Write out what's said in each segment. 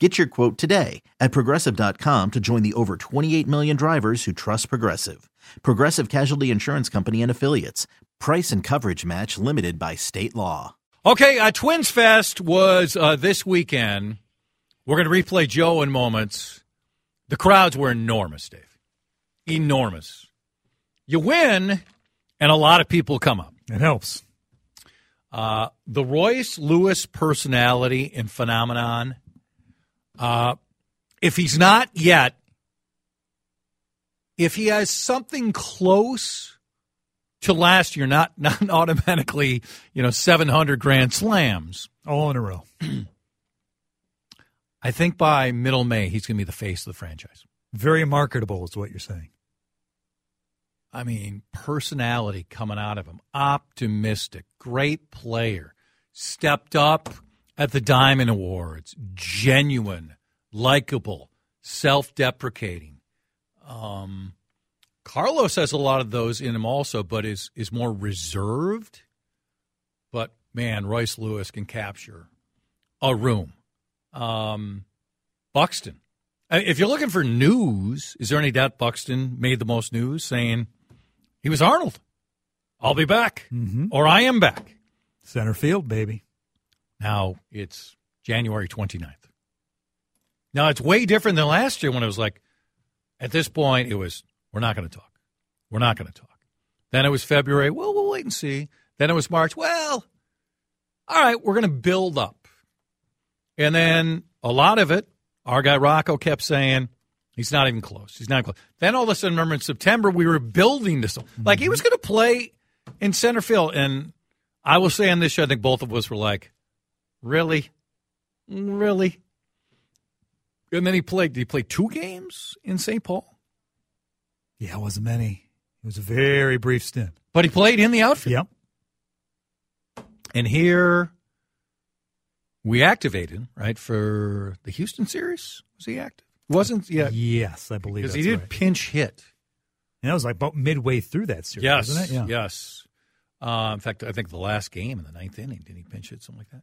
Get your quote today at Progressive.com to join the over 28 million drivers who trust Progressive. Progressive Casualty Insurance Company and Affiliates. Price and coverage match limited by state law. Okay, Twins Fest was this weekend. We're going to replay Joe in moments. The crowds were enormous, Dave. Enormous. You win, and a lot of people come up. It helps. The Royce Lewis personality and phenomenon. If he's not yet, if he has something close to last year, not automatically, 700 grand slams. All in a row. I think by middle May, he's going to be the face of the franchise. Very marketable is what you're saying. I mean, personality coming out of him. Optimistic. Great player. Stepped up at the Diamond Awards, genuine, likable, self-deprecating. Carlos has a lot of those in him also, but is more reserved. But, man, Royce Lewis can capture a room. Buxton. If you're looking for news, is there any doubt Buxton made the most news, saying he was Arnold? I'll be back, or I am back. Center field, baby. Now it's January 29th. Now it's way different than last year when it was like, at this point, it was, we're not going to talk. We're not going to talk. Then it was February. Well, we'll wait and see. Then it was March. Well, all right, we're going to build up. And then a lot of it, our guy Rocco kept saying, he's not even close. He's not close. Then all of a sudden, remember in September, we were building this. Like he was going to play in center field. And I will say on this show, I think both of us were like, really? Really? And then he played. Did he play two games in St. Paul? Yeah, it wasn't many. It was a very brief stint. But he played in the outfield. Yep. And here we activated him, right, for the Houston series. Was he active? Wasn't yet. Yes, I believe that's right. Because he did pinch hit. And that was like about midway through that series, wasn't it? Yeah. Yes. In fact, I think the last game in the ninth inning, didn't he pinch hit, something like that?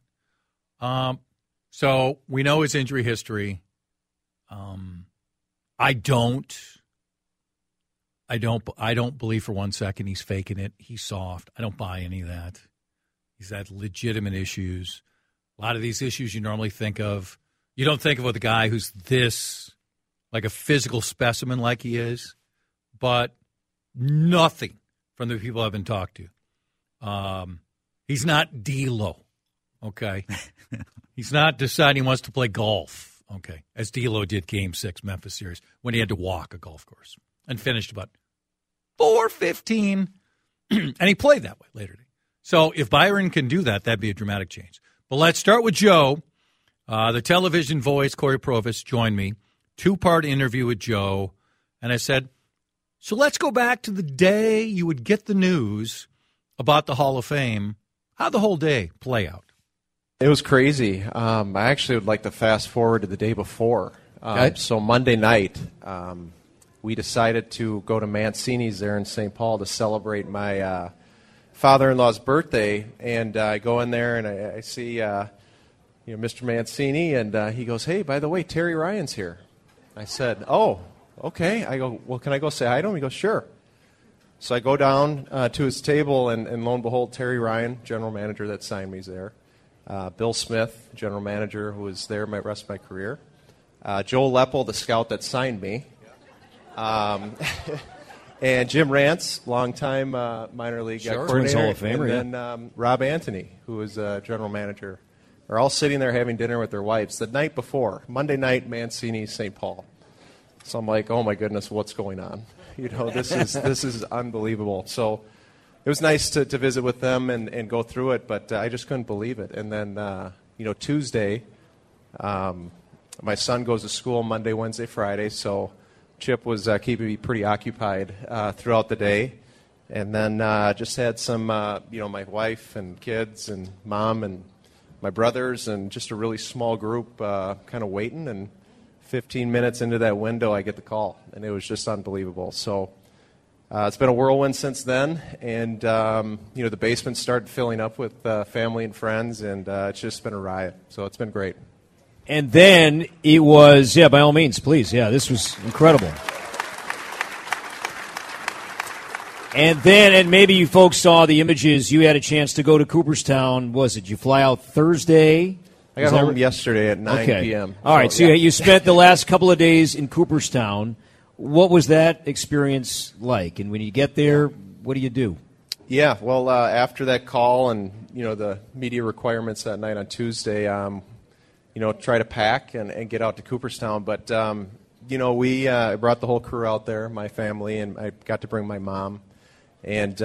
So we know his injury history. I don't believe for one second he's faking it. He's soft. I don't buy any of that. He's had legitimate issues. A lot of these issues you normally think of, you don't think of the guy who's this, like a physical specimen like he is, but nothing from the people I've been talked to. He's not D'Lo. Okay. He's not deciding he wants to play golf. Okay. As D'Lo did Game 6 Memphis series when he had to walk a golf course and finished about 4:15. And he played that way later. So if Byron can do that, that'd be a dramatic change. But let's start with Joe. The television voice, Corey Provus, joined me. Two-part interview with Joe. And I said, so let's go back to the day you would get the news about the Hall of Fame. How'd the whole day play out? It was crazy. I actually would like to fast forward to the day before. So Monday night, we decided to go to Mancini's there in St. Paul to celebrate my father-in-law's birthday. And I go in there and I see Mr. Mancini, and he goes, hey, by the way, Terry Ryan's here. I said, oh, okay. I go, well, can I go say hi to him? He goes, sure. So I go down to his table, and lo and behold, Terry Ryan, general manager that signed me, is there. Bill Smith, general manager, who was there my rest of my career. Joel Leppel, the scout that signed me, and Jim Rantz, longtime minor league coordinator, Hall of Famer, and then Rob Anthony, who was general manager, are all sitting there having dinner with their wives the night before, Monday night, Mancini, St. Paul. So I'm like, oh my goodness, what's going on? You know, this is unbelievable. So it was nice to visit with them and go through it, but I just couldn't believe it. And then, Tuesday, my son goes to school Monday, Wednesday, Friday, so Chip was keeping me pretty occupied throughout the day. And then just had some, my wife and kids and mom and my brothers and just a really small group kind of waiting. And 15 minutes into that window, I get the call, and it was just unbelievable. So it's been a whirlwind since then. And, the basement started filling up with family and friends, and it's just been a riot. So it's been great. And then it was, by all means, please. Yeah, this was incredible. And then, and maybe you folks saw the images, you had a chance to go to Cooperstown. Was it you fly out Thursday? I got home yesterday at 9 p.m. All right, so yeah. You spent the last couple of days in Cooperstown. What was that experience like? And when you get there, what do you do? Yeah, well, after that call and, the media requirements that night on Tuesday, try to pack and get out to Cooperstown. But, we brought the whole crew out there, my family, and I got to bring my mom. And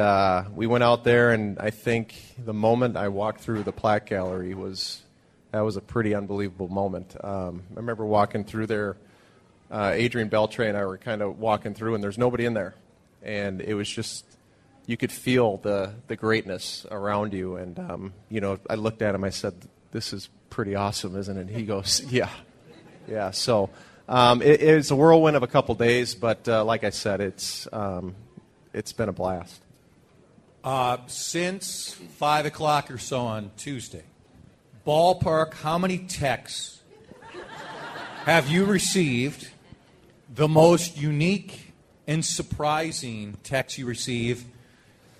we went out there, and I think the moment I walked through the plaque gallery was a pretty unbelievable moment. I remember walking through there. Adrian Beltre and I were kind of walking through, and there's nobody in there. And it was just, you could feel the greatness around you. And, I looked at him, I said, this is pretty awesome, isn't it? He goes, yeah. So it's a whirlwind of a couple days, but like I said, it's been a blast. Since 5 o'clock or so on Tuesday, ballpark, how many texts have you received? The most unique and surprising text you receive.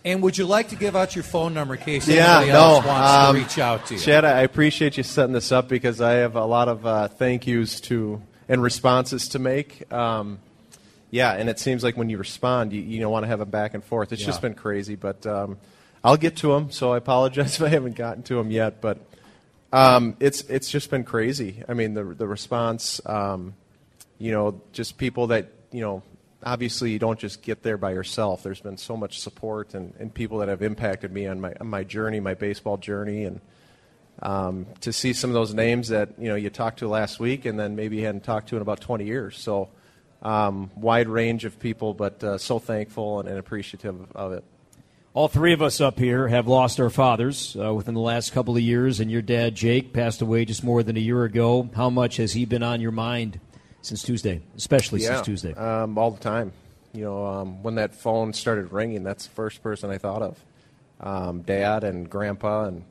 And would you like to give out your phone number in case anybody else wants to reach out to you? Chad, I appreciate you setting this up because I have a lot of thank yous to and responses to make. And it seems like when you respond, you want to have them back and forth. It's just been crazy, but I'll get to them. So I apologize if I haven't gotten to them yet, but it's just been crazy. I mean, the response, just people that obviously, you don't just get there by yourself. There's been so much support and people that have impacted me on my journey, my baseball journey, and to see some of those names that you talked to last week and then maybe you hadn't talked to in about 20 years. So wide range of people, but so thankful and appreciative of it. All three of us up here have lost our fathers within the last couple of years, and your dad, Jake, passed away just more than a year ago. How much has he been on your mind? Since Tuesday, especially since Tuesday. All the time. When that phone started ringing, that's the first person I thought of. Dad and Grandpa, and,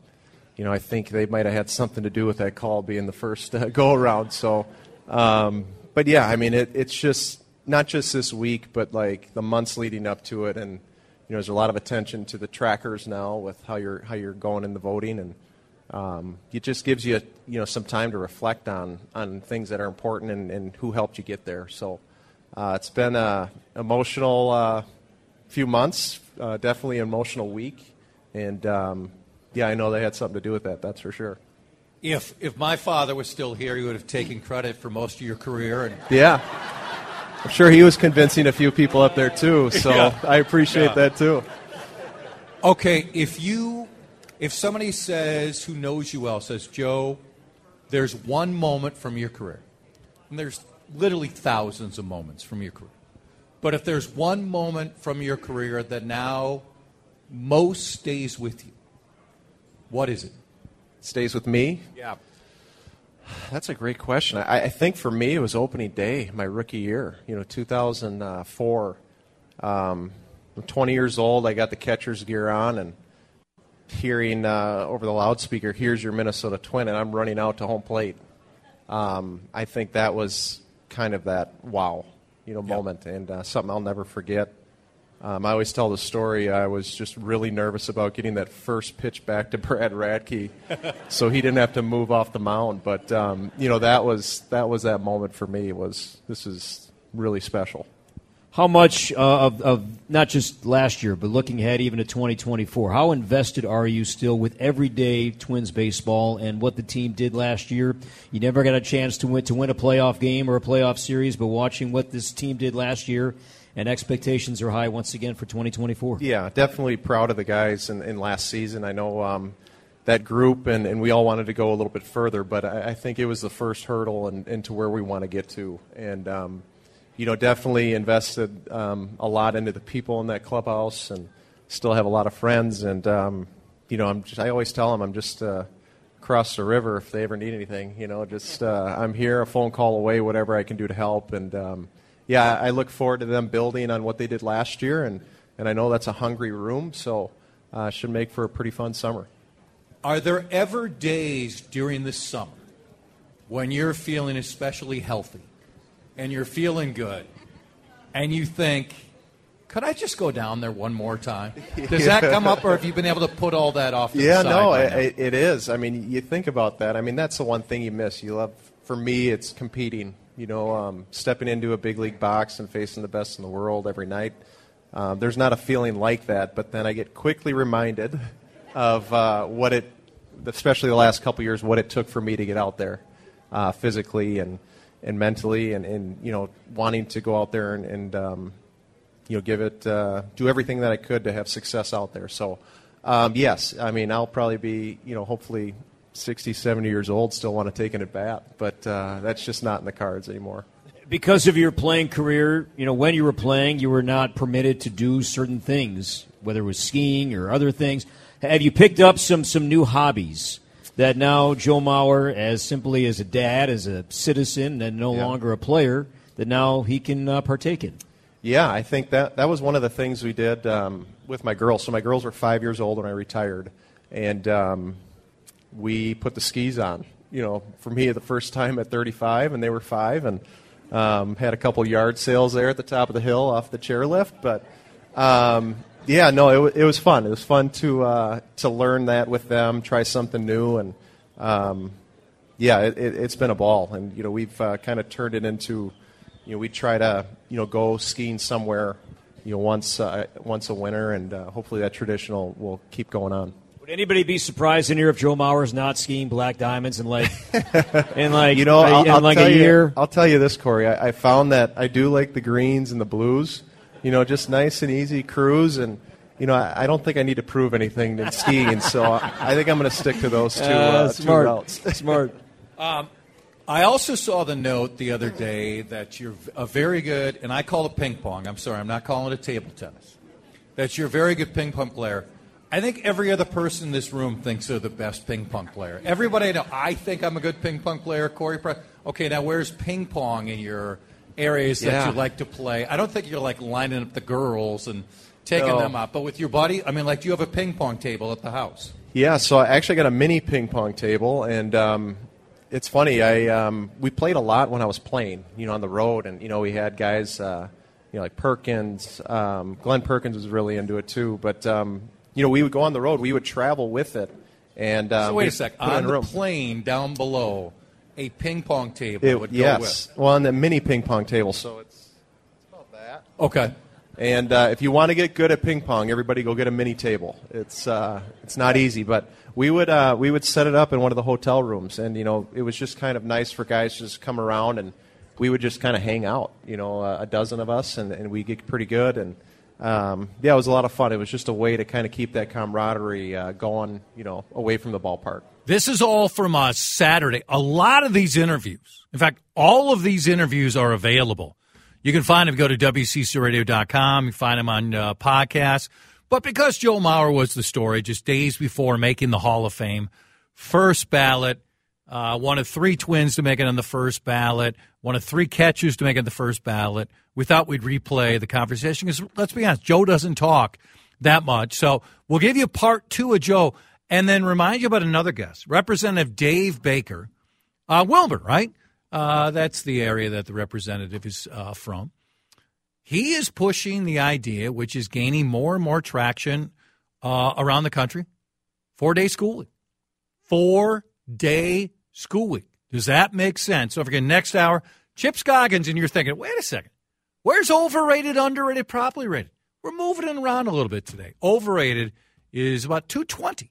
I think they might have had something to do with that call being the first go-around. So, but, it's just not just this week, but, like, the months leading up to it. And, there's a lot of attention to the trackers now with how you're going in the voting. And it just gives you, some time to reflect on things that are important and who helped you get there. So it's been an emotional few months, definitely an emotional week. And, I know they had something to do with that, that's for sure. If my father was still here, he would have taken credit for most of your career. And yeah. I'm sure he was convincing a few people up there, too. So I appreciate that, too. Okay, If somebody says, who knows you well, says, Joe, there's one moment from your career, and there's literally thousands of moments from your career, but if there's one moment from your career that now most stays with you, what is it? Stays with me? Yeah. That's a great question. I think for me it was opening day, my rookie year, 2004. I'm 20 years old. I got the catcher's gear on and hearing over the loudspeaker, here's your Minnesota Twin, and I'm running out to home plate. I think that was kind of that wow moment and something I'll never forget. I always tell the story. I was just really nervous about getting that first pitch back to Brad Radke, so he didn't have to move off the mound. But that was that moment for me. This is really special. How much of not just last year, but looking ahead even to 2024, how invested are you still with everyday Twins baseball and what the team did last year? You never got a chance to win a playoff game or a playoff series, but watching what this team did last year. And expectations are high once again for 2024. Yeah, definitely proud of the guys in last season. I know that group, and we all wanted to go a little bit further, but I think it was the first hurdle and to where we want to get to. And, definitely invested a lot into the people in that clubhouse and still have a lot of friends. And, I always tell them I'm just across the river if they ever need anything. I'm here, a phone call away, whatever I can do to help. And, yeah, I look forward to them building on what they did last year, and I know that's a hungry room, so should make for a pretty fun summer. Are there ever days during the summer when you're feeling especially healthy and you're feeling good and you think, could I just go down there one more time? Does that come up, or have you been able to put all that off to the side? Yeah, no, it is. I mean, you think about that. I mean, that's the one thing you miss. You love, for me, it's competing. Stepping into a big league box and facing the best in the world every night. There's not a feeling like that, but then I get quickly reminded of especially the last couple years, what it took for me to get out there physically and mentally and wanting to go out there and give it, do everything that I could to have success out there. So, yes, I mean, I'll probably be, hopefully 60, 70 years old, still want to take an at-bat, but that's just not in the cards anymore. Because of your playing career, when you were playing, you were not permitted to do certain things, whether it was skiing or other things. Have you picked up some new hobbies that now Joe Mauer, as simply as a dad, as a citizen, and no longer a player, that now he can partake in? Yeah, I think that was one of the things we did with my girls. So my girls were 5 years old when I retired, and we put the skis on, for me the first time at 35, and they were 5, and had a couple yard sales there at the top of the hill off the chairlift. But, it was fun. It was fun to learn that with them, try something new, and, it's been a ball. And, we've kind of turned it into, we try to, go skiing somewhere, once a winter, and hopefully that traditional will keep going on. Would anybody be surprised in here if Joe Mauer's not skiing black diamonds in a year? I'll tell you this, Corey. I found that I do like the greens and the blues. Just nice and easy cruise, and I don't think I need to prove anything in skiing. So I think I'm going to stick to those two routes. Smart. I also saw the note the other day that you're a very good, and I call it ping pong. I'm sorry, I'm not calling it table tennis. That you're a very good ping pong player. I think every other person in this room thinks they're the best ping pong player. Everybody I know, I think I'm a good ping pong player. Corey, okay, now where's ping pong in your areas that you like to play? I don't think you're like lining up the girls and taking them up. But with your buddy, I mean, like, do you have a ping pong table at the house? Yeah, so I actually got a mini ping pong table, and it's funny. We played a lot when I was playing, on the road, and, we had guys, like Perkins. Glenn Perkins was really into it too, but we would go on the road. We would travel with it. And so wait a sec. On the plane down below, a ping pong table would go with. Well, on the mini ping pong table. So it's about that. Okay. And if you want to get good at ping pong, everybody go get a mini table. It's not easy, but we would set it up in one of the hotel rooms, and it was just kind of nice for guys to just come around, and we would just kind of hang out. A dozen of us, and we get pretty good and. It was a lot of fun. It was just a way to kind of keep that camaraderie going, away from the ballpark. This is all from us Saturday. A lot of these interviews, in fact, all of these interviews are available. You can find them. Go to WCCRadio.com. You find them on podcasts. But because Joe Mauer was the story just days before making the Hall of Fame, first ballot, one of three Twins to make it on the first ballot, one of three catchers to make it on the first ballot. We thought we'd replay the conversation because, let's be honest, Joe doesn't talk that much. So we'll give you part two of Joe and then remind you about another guest, Representative Dave Baker. Wilbur, right? That's the area that the representative is from. He is pushing the idea, which is gaining more and more traction around the country, 4-day school week. 4-day school week. Does that make sense? So, again, next hour, Chip Scoggins, and you're thinking, wait a second. Where's overrated, underrated, properly rated? We're moving it around a little bit today. Overrated is about 220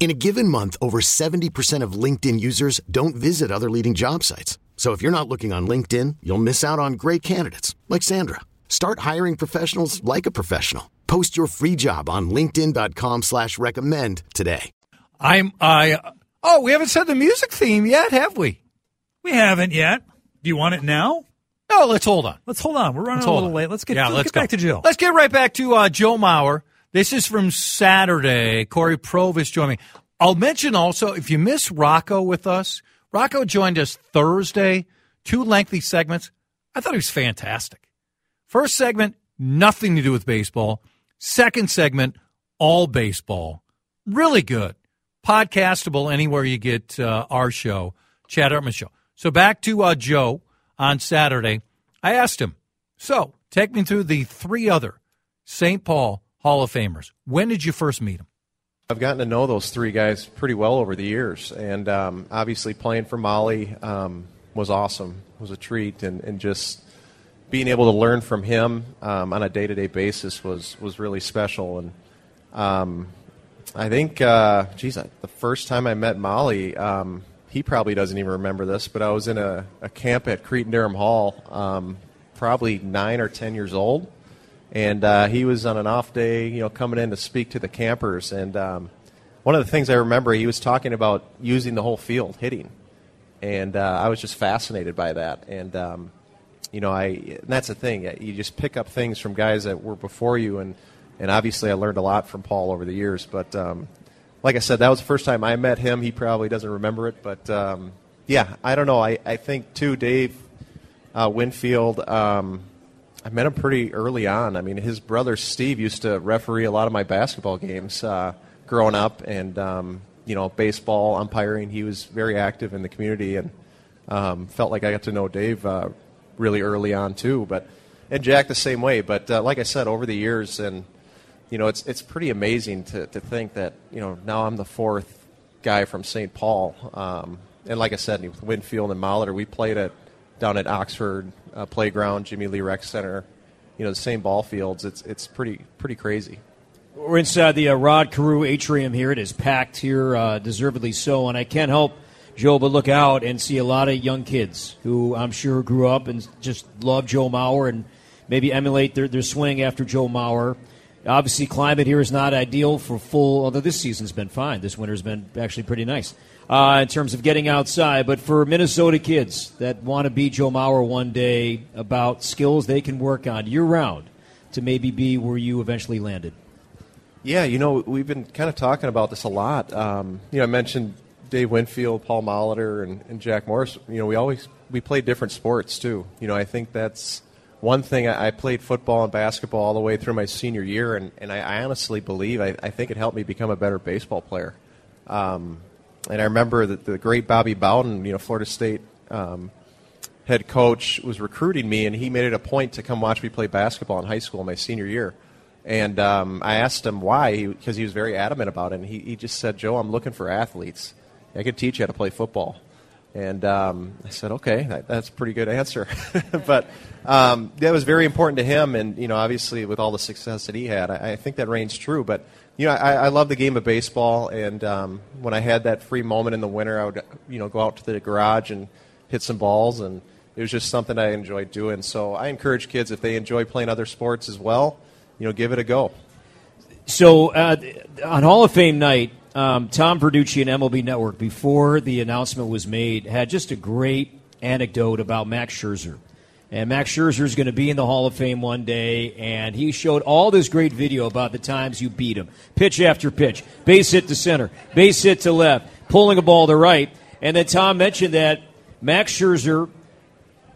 In a given month, over 70% of LinkedIn users don't visit other leading job sites. So if you're not looking on LinkedIn, you'll miss out on great candidates like Sandra. Start hiring professionals like a professional. Post your free job on linkedin.com/recommend today. We haven't said the music theme yet, have we? We haven't yet. Do you want it now? No, let's hold on. We're running a little late. Let's get back to Joe. Let's get right back to Joe Mauer. This is from Saturday. Corey Provus joined me. I'll mention also, if you miss Rocco with us, Rocco joined us Thursday, 2 lengthy segments. I thought he was fantastic. First segment, nothing to do with baseball. Second segment, all baseball. Really good. Podcastable anywhere you get our show, Chad Hartman's show. So back to Joe on Saturday. I asked him, so take me through the 3 other St. Paul Hall of Famers. When did you first meet them? I've gotten to know those 3 guys pretty well over the years, and obviously playing for Molly was awesome. It was a treat, and just being able to learn from him on a day-to-day basis was really special. And I think, the first time I met Molly, he probably doesn't even remember this, but I was in a camp at Crete and Durham Hall, probably 9 or 10 years old. And he was on an off day, coming in to speak to the campers. And one of the things I remember, he was talking about using the whole field, hitting. And I was just fascinated by that. And, and that's the thing. You just pick up things from guys that were before you. And obviously I learned a lot from Paul over the years. But like I said, that was the first time I met him. He probably doesn't remember it. But, I don't know. I think, too, Dave Winfield I met him pretty early on. I mean, his brother Steve used to referee a lot of my basketball games growing up, and, baseball, umpiring. He was very active in the community, and felt like I got to know Dave really early on, too. But, and Jack the same way. But like I said, over the years, and, it's pretty amazing to think that, now I'm the 4th guy from St. Paul. And like I said, Winfield and Molitor, we played at down at Oxford Playground, Jimmy Lee Rec Center, the same ball fields. It's pretty crazy. We're inside the Rod Carew atrium here. It is packed here, deservedly so. And I can't help, Joe, but look out and see a lot of young kids who I'm sure grew up and just love Joe Mauer and maybe emulate their swing after Joe Mauer. Obviously, climate here is not ideal for full, although this season's been fine. This winter's been actually pretty nice in terms of getting outside. But for Minnesota kids that want to be Joe Mauer one day, about skills they can work on year-round to maybe be where you eventually landed. Yeah, we've been kind of talking about this a lot. I mentioned Dave Winfield, Paul Molitor, and Jack Morris. We played different sports, too. I think that's one thing. I played football and basketball all the way through my senior year, and I honestly believe I think it helped me become a better baseball player. And I remember that the great Bobby Bowden, Florida State head coach, was recruiting me, and he made it a point to come watch me play basketball in high school my senior year. And I asked him why, because he was very adamant about it. And he just said, Joe, I'm looking for athletes. I could teach you how to play football. And I said, okay, that's a pretty good answer. But that was very important to him. And, obviously with all the success that he had, I think that reigns true. But, I love the game of baseball. And when I had that free moment in the winter, I would, go out to the garage and hit some balls. And it was just something I enjoyed doing. So I encourage kids, if they enjoy playing other sports as well, give it a go. So on Hall of Fame night, Tom Verducci and MLB Network, before the announcement was made, had just a great anecdote about Max Scherzer. And Max Scherzer is going to be in the Hall of Fame one day, and he showed all this great video about the times you beat him. Pitch after pitch, base hit to center, base hit to left, pulling a ball to right. And then Tom mentioned that Max Scherzer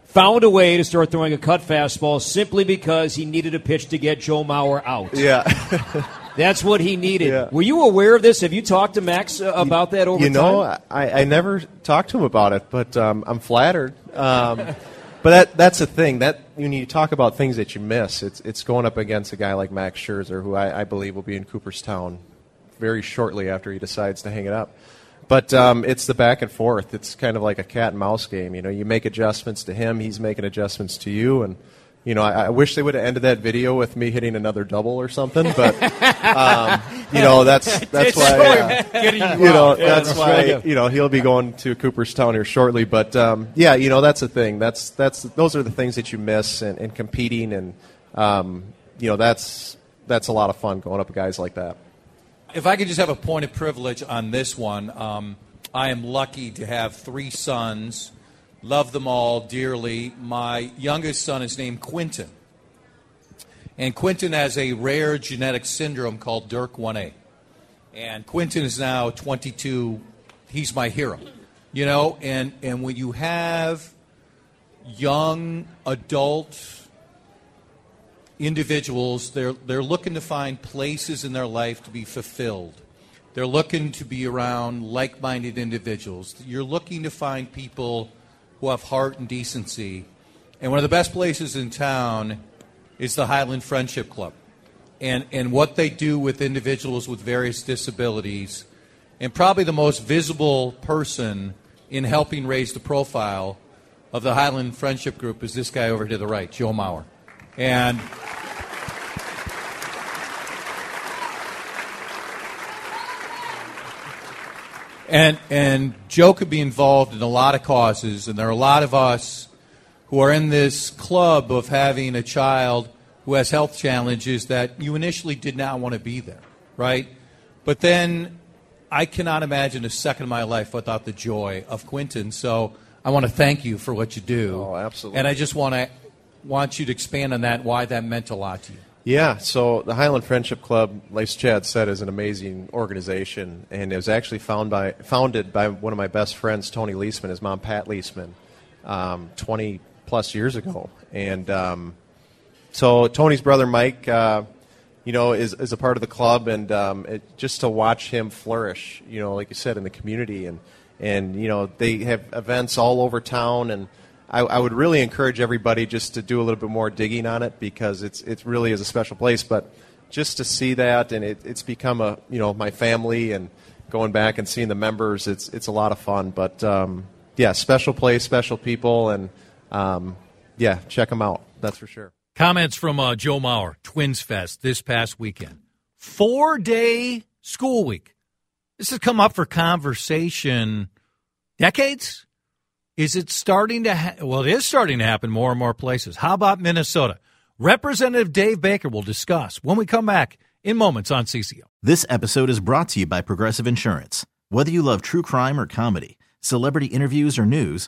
found a way to start throwing a cut fastball simply because he needed a pitch to get Joe Mauer out. Yeah. That's what he needed. Yeah. Were you aware of this? Have you talked to Max about that over time? I never talked to him about it, but I'm flattered. But that's the thing. That when you talk about things that you miss, it's going up against a guy like Max Scherzer, who I believe will be in Cooperstown very shortly after he decides to hang it up. But it's the back and forth. It's kind of like a cat and mouse game. You make adjustments to him, he's making adjustments to you, and I wish they would have ended that video with me hitting another double or something, but that's why that's why he'll be going to Cooperstown here shortly. But that's the thing. Those are the things that you miss and competing, and that's a lot of fun going up with guys like that. If I could just have a point of privilege on this one, I am lucky to have three sons. Love them all dearly. My youngest son is named Quentin. And Quentin has a rare genetic syndrome called DIRK 1A. And Quentin is now 22. He's my hero. And when you have young adult individuals, they're looking to find places in their life to be fulfilled. They're looking to be around like-minded individuals. You're looking to find people who have heart and decency. And one of the best places in town is the Highland Friendship Club. And what they do with individuals with various disabilities, and probably the most visible person in helping raise the profile of the Highland Friendship Group is this guy over to the right, Joe Mauer. And Joe could be involved in a lot of causes, and there are a lot of us who are in this club of having a child who has health challenges that you initially did not want to be there, right? But then I cannot imagine a second of my life without the joy of Quentin, so I want to thank you for what you do. Oh, absolutely. And I just want you to expand on that, why that meant a lot to you. Yeah, so the Highland Friendship Club, like Chad said, is an amazing organization, and it was actually founded by one of my best friends, Tony Leisman, his mom, Pat Leisman, 20-plus years ago. And so Tony's brother, Mike, is a part of the club, and just to watch him flourish, like you said, in the community. And they have events all over town, and I would really encourage everybody just to do a little bit more digging on it, because it really is a special place. But just to see that, and it's become a my family, and going back and seeing the members, it's a lot of fun. But special place, special people, and check them out. That's for sure. Comments from Joe Mauer, Twins Fest this past weekend, 4-day school week. This has come up for conversation decades. Is it starting to it is starting to happen more and more places. How about Minnesota? Representative Dave Baker will discuss when we come back in moments on CCO. This episode is brought to you by Progressive Insurance. Whether you love true crime or comedy, celebrity interviews or news,